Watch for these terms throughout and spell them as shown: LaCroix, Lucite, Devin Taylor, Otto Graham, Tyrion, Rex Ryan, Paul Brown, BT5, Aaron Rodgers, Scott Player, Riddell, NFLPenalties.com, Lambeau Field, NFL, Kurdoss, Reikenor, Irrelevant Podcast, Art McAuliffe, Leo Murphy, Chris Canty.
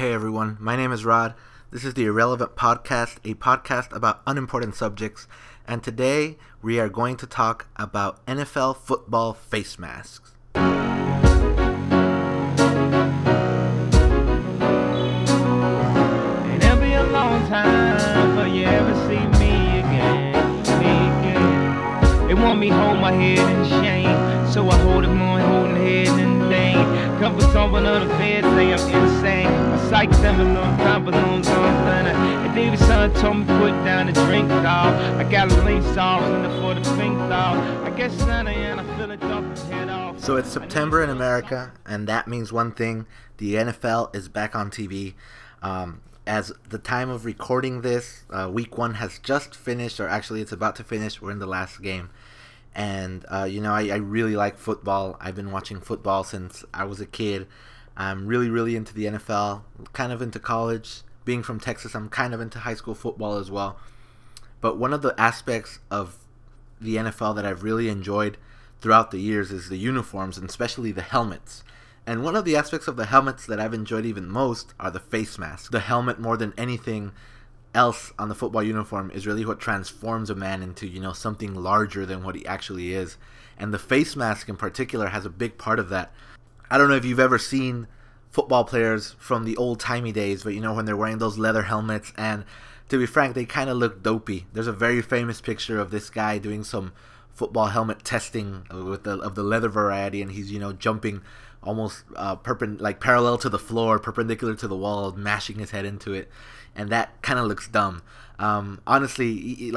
Hey everyone, my name is Rod. This is the Irrelevant Podcast, a podcast about unimportant subjects, and today we are going to talk about NFL football face masks. It'll be a long time before you ever see me again, It won't me hold my head in shame, so I hold it more and hold it head in vain. Come for someone on the fence, say I'm insane. I psyched them a long time, but long time. And David's son told me put down the drink, dog. I got a link sauce in the for the pink, dog. I guess Sunday and I feel it up and head off. So it's September in America, and that means one thing. The NFL is back on TV. As the time of recording this, week one has just finished, or actually it's about to finish. We're in the last game. And, I really like football. I've been watching football since I was a kid. I'm really, really into the NFL, kind of into college. Being from Texas, I'm kind of into high school football as well. But one of the aspects of the NFL that I've really enjoyed throughout the years is the uniforms, and especially the helmets. And one of the aspects of the helmets that I've enjoyed even most are the face masks. The helmet, more than anything else on the football uniform, is really what transforms a man into, something larger than what he actually is. And the face mask in particular has a big part of that. I don't know if you've ever seen football players from the old-timey days, but when they're wearing those leather helmets, and to be frank, they kind of look dopey. There's a very famous picture of this guy doing some football helmet testing with the leather variety, and he's, jumping almost parallel to the floor, perpendicular to the wall, mashing his head into it, and that kind of looks dumb. Honestly,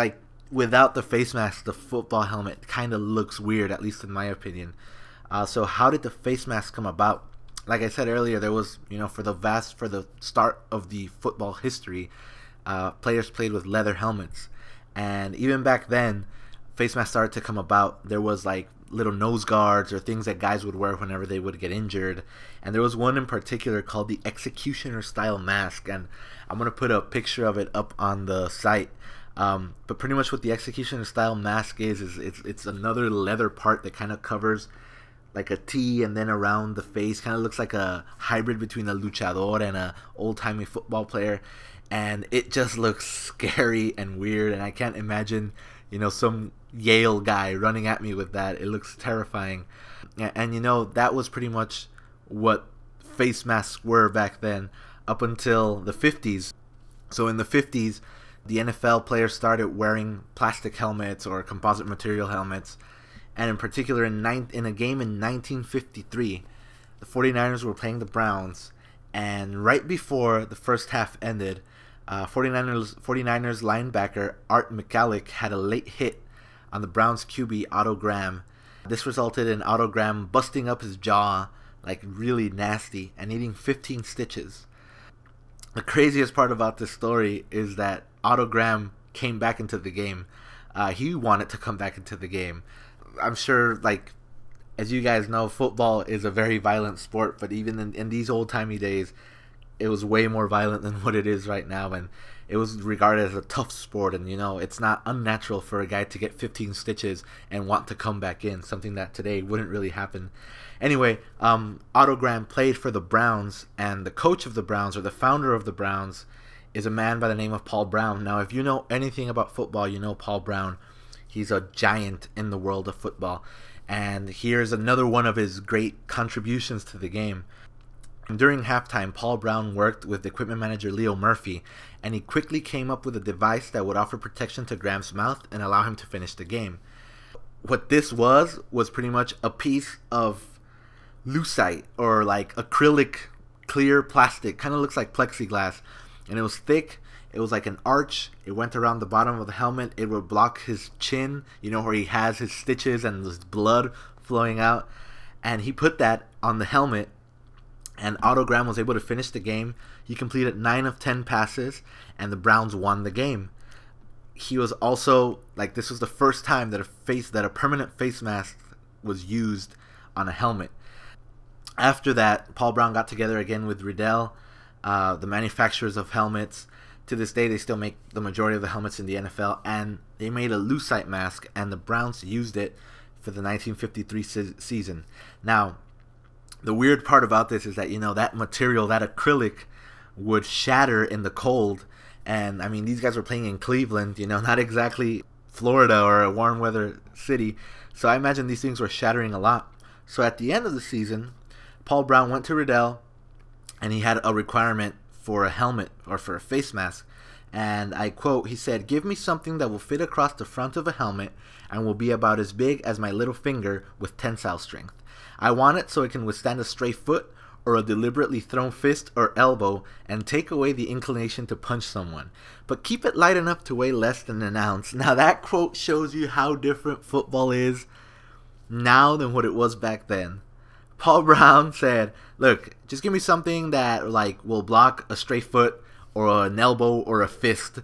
without the face mask, the football helmet kind of looks weird, at least in my opinion. So how did the face mask come about? Like I said earlier, there was, for the start of the football history, players played with leather helmets, and even back then, face masks started to come about. There was little nose guards or things that guys would wear whenever they would get injured, and there was one in particular called the executioner style mask, and I'm going to put a picture of it up on the site, but pretty much what the executioner style mask is it's another leather part that kind of covers like a T and then around the face, kind of looks like a hybrid between a luchador and a old-timey football player, and it just looks scary and weird, and I can't imagine some Yale guy running at me with that. It looks terrifying. And that was pretty much what face masks were back then, up until the 50s. So in the 50s, the NFL players started wearing plastic helmets or composite material helmets. And in particular, in a game in 1953, the 49ers were playing the Browns. And right before the first half ended, 49ers linebacker Art McAuliffe had a late hit on the Browns QB, Otto Graham. This resulted in Otto Graham busting up his jaw, really nasty, and needing 15 stitches. The craziest part about this story is that Otto Graham came back into the game. He wanted to come back into the game. I'm sure, as you guys know, football is a very violent sport, but even in these old-timey days, it was way more violent than what it is right now, and it was regarded as a tough sport, and it's not unnatural for a guy to get 15 stitches and want to come back in, something that today wouldn't really happen. Anyway, Otto Graham played for the Browns, and the coach of the Browns, or the founder of the Browns, is a man by the name of Paul Brown. Now, if you know anything about football, you know Paul Brown. He's a giant in the world of football, and here's another one of his great contributions to the game. During halftime, Paul Brown worked with equipment manager Leo Murphy, and he quickly came up with a device that would offer protection to Graham's mouth and allow him to finish the game. What this was pretty much a piece of lucite, or acrylic clear plastic, kind of looks like plexiglass, and it was thick. It was like an arch. It went around the bottom of the helmet. It would block his chin, where he has his stitches and his blood flowing out, and he put that on the helmet. And Otto Graham was able to finish the game. He completed 9 of 10 passes, and the Browns won the game. He was also, this was the first time that a permanent face mask was used on a helmet. After that, Paul Brown got together again with Riddell, the manufacturers of helmets. To this day, they still make the majority of the helmets in the NFL, and they made a lucite mask, and the Browns used it for the 1953 season. Now, the weird part about this is that, that material, that acrylic, would shatter in the cold. And, I mean, these guys were playing in Cleveland, you know, not exactly Florida or a warm weather city. So I imagine these things were shattering a lot. So at the end of the season, Paul Brown went to Riddell, and he had a requirement for a helmet or for a face mask. And I quote, he said, "Give me something that will fit across the front of a helmet and will be about as big as my little finger with tensile strength. I want it so it can withstand a stray foot or a deliberately thrown fist or elbow and take away the inclination to punch someone. But keep it light enough to weigh less than an ounce." Now that quote shows you how different football is now than what it was back then. Paul Brown said, "Look, just give me something that like will block a stray foot or an elbow, or a fist."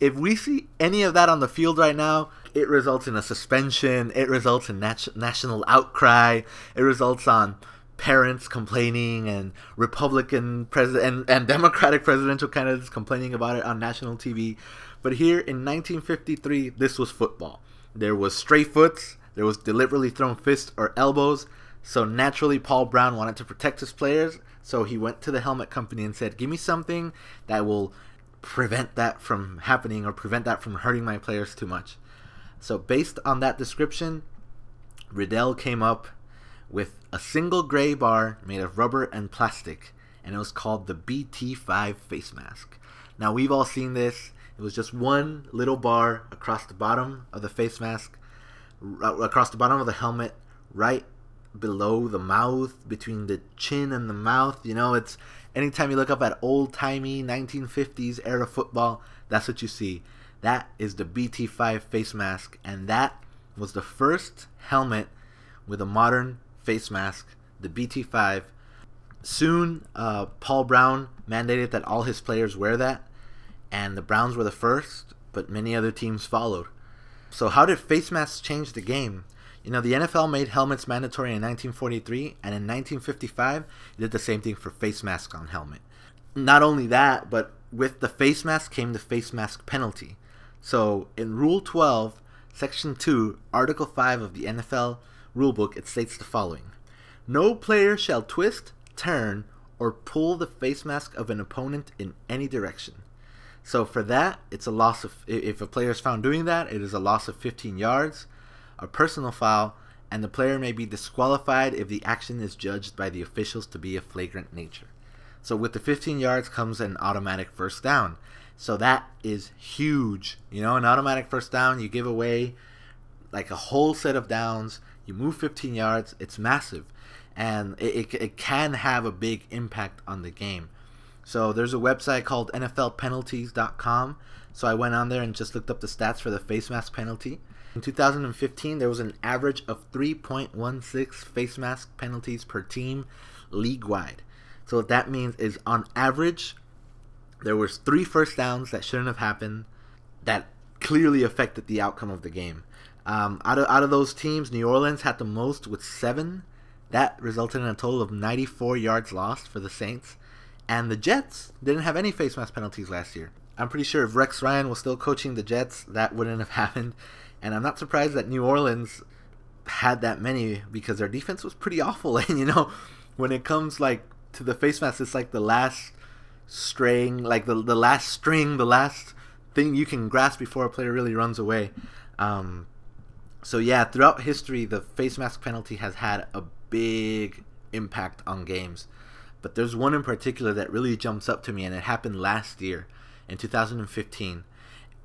If we see any of that on the field right now, it results in a suspension, it results in national outcry, it results on parents complaining and Republican president and Democratic presidential candidates complaining about it on national TV. But here in 1953, this was football. There was stray foots, there was deliberately thrown fists or elbows, so naturally Paul Brown wanted to protect his players. So he went to the helmet company and said, "Give me something that will prevent that from happening or prevent that from hurting my players too much." So based on that description, Riddell came up with a single gray bar made of rubber and plastic, and it was called the BT5 face mask. Now we've all seen this. It was just one little bar across the bottom of the face mask, across the bottom of the helmet, right below the mouth, between the chin and the mouth. You know, it's anytime you look up at old-timey 1950s era football, that's what you see. That is the BT5 face mask, and that was the first helmet with a modern face mask, the BT5. Soon, Paul Brown mandated that all his players wear that, and the Browns were the first, but many other teams followed. So how did face masks change the game? You know, the NFL made helmets mandatory in 1943, and in 1955, they did the same thing for face masks on helmet. Not only that, but with the face mask came the face mask penalty. So in Rule 12, Section 2, Article 5 of the NFL Rulebook, it states the following. "No player shall twist, turn, or pull the face mask of an opponent in any direction." So for that, it's a loss of, if a player is found doing that, it is a loss of 15 yards. A personal foul, and the player may be disqualified if the action is judged by the officials to be of flagrant nature. So with the 15 yards comes an automatic first down. So that is huge. You know, an automatic first down, you give away like a whole set of downs, you move 15 yards, it's massive. And it can have a big impact on the game. So there's a website called NFLPenalties.com. So I went on there and just looked up the stats for the face mask penalty. In 2015, there was an average of 3.16 face mask penalties per team league-wide. So what that means is, on average, there was 3 first downs that shouldn't have happened that clearly affected the outcome of the game. Out of those teams, New Orleans had the most with 7. That resulted in a total of 94 yards lost for the Saints. And the Jets didn't have any face mask penalties last year. I'm pretty sure if Rex Ryan was still coaching the Jets, that wouldn't have happened. And I'm not surprised that New Orleans had that many because their defense was pretty awful. And, you know, when it comes, like, to the face mask, it's like the last string, like the last string, the last thing you can grasp before a player really runs away. So, yeah, throughout history, the face mask penalty has had a big impact on games. But there's one in particular that really jumps up to me, and it happened last year in 2015.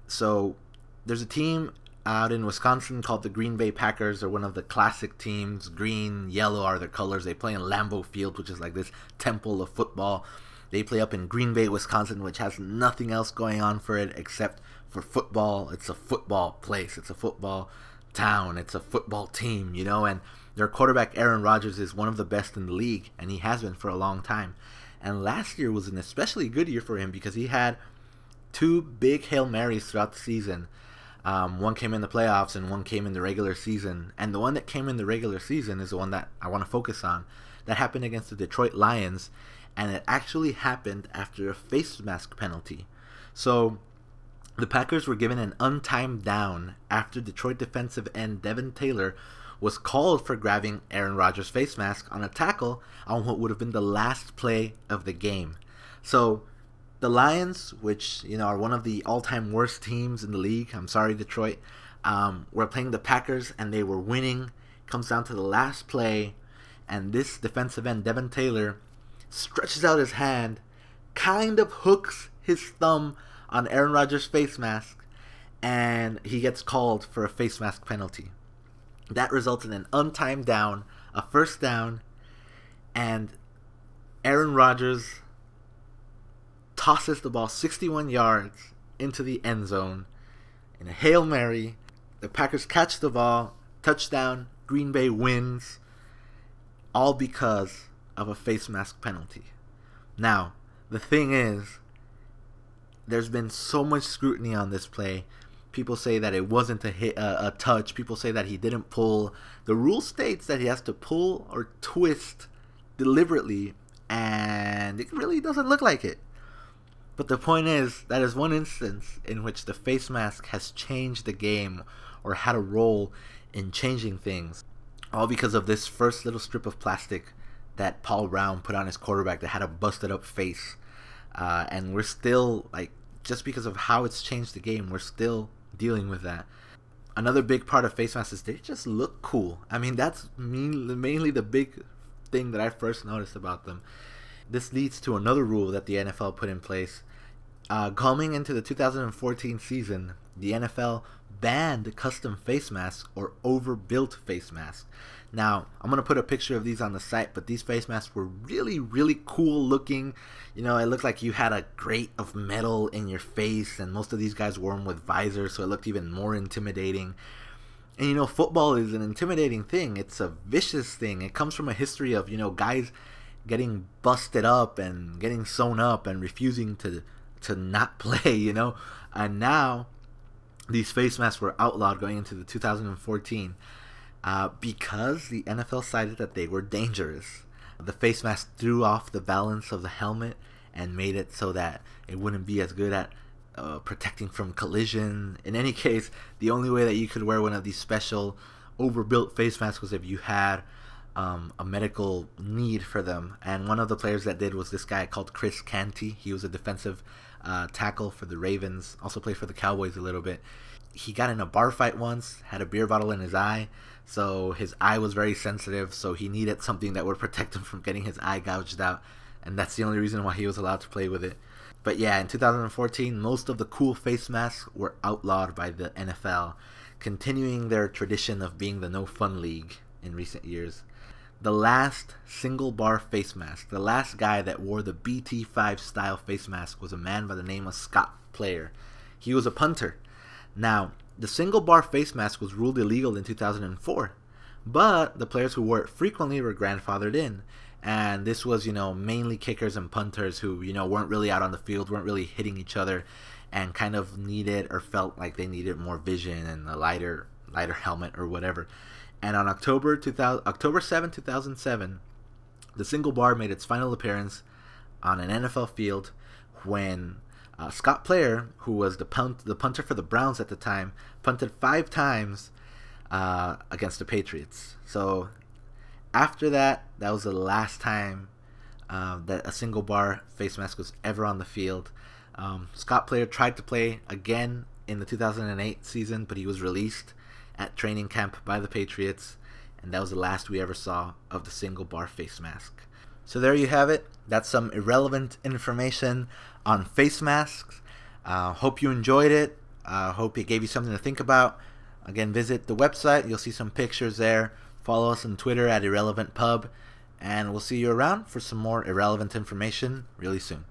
So there's a team out in Wisconsin called the Green Bay Packers. They're one of the classic teams. Green, yellow are their colors. They play in Lambeau Field, which is like this temple of football. They play up in Green Bay, Wisconsin, which has nothing else going on for it except for football. It's a football place. It's a football town. It's a football team, you know, and their quarterback, Aaron Rodgers, is one of the best in the league, and he has been for a long time. And last year was an especially good year for him because he had 2 big Hail Marys throughout the season. One came in the playoffs and one came in the regular season. And the one that came in the regular season is the one that I want to focus on. That happened against the Detroit Lions. And it actually happened after a face mask penalty. So the Packers were given an untimed down after Detroit defensive end Devin Taylor was called for grabbing Aaron Rodgers' face mask on a tackle on what would have been the last play of the game. So The Lions, which, you know, are one of the all-time worst teams in the league, I'm sorry, Detroit, were playing the Packers, and they were winning. Comes down to the last play, and this defensive end, Devin Taylor, stretches out his hand, kind of hooks his thumb on Aaron Rodgers' face mask, and he gets called for a face mask penalty. That results in an untimed down, a first down, and Aaron Rodgers tosses the ball 61 yards into the end zone in a Hail Mary. The Packers catch the ball, touchdown, Green Bay wins, all because of a face mask penalty. Now, the thing is, there's been so much scrutiny on this play. People say that it wasn't a touch. People say that he didn't pull. The rule states that he has to pull or twist deliberately, and it really doesn't look like it. But the point is, that is one instance in which the face mask has changed the game or had a role in changing things, all because of this first little strip of plastic that Paul Brown put on his quarterback that had a busted up face. And we're still, like, just because of how it's changed the game, we're still dealing with that. Another big part of face masks is they just look cool. I mean, that's mainly the big thing that I first noticed about them. This leads to another rule that the NFL put in place. Coming into the 2014 season, the NFL banned custom face masks or overbuilt face masks. Now, I'm going to put a picture of these on the site, but these face masks were really, really cool looking. You know, it looked like you had a grate of metal in your face, and most of these guys wore them with visors, so it looked even more intimidating. And, you know, football is an intimidating thing. It's a vicious thing. It comes from a history of, you know, guys getting busted up and getting sewn up and refusing to not play, you know. And now these face masks were outlawed going into the 2014 because the NFL cited that they were dangerous. The face mask threw off the balance of the helmet and made it so that it wouldn't be as good at protecting from collision. In any case, the only way that you could wear one of these special overbuilt face masks was if you had a medical need for them. And one of the players that did was this guy called Chris Canty. He was a defensive tackle for the Ravens, also played for the Cowboys a little bit. He got in a bar fight once, had a beer bottle in his eye, so his eye was very sensitive, so he needed something that would protect him from getting his eye gouged out, and that's the only reason why he was allowed to play with it. But yeah, in 2014, most of the cool face masks were outlawed by the NFL, continuing their tradition of being the no fun league in recent years. The last single bar face mask, the last guy that wore the BT5 style face mask, was a man by the name of Scott Player. He was a punter. Now, the single bar face mask was ruled illegal in 2004, but the players who wore it frequently were grandfathered in. And this was, you know, mainly kickers and punters who, you know, weren't really out on the field, weren't really hitting each other, and kind of needed or felt like they needed more vision and a lighter helmet or whatever. And on October 7, 2007, the single bar made its final appearance on an NFL field when Scott Player, who was the punter for the Browns at the time, punted 5 times against the Patriots. So after that was the last time that a single bar face mask was ever on the field. Scott Player tried to play again in the 2008 season, but he was released at training camp by the Patriots, and that was the last we ever saw of the single bar face mask. So there you have it. That's some irrelevant information on face masks. Hope you enjoyed it. Hope it gave you something to think about. Again, visit the website. You'll see some pictures there. Follow us on Twitter at IrrelevantPub, and we'll see you around for some more irrelevant information really soon.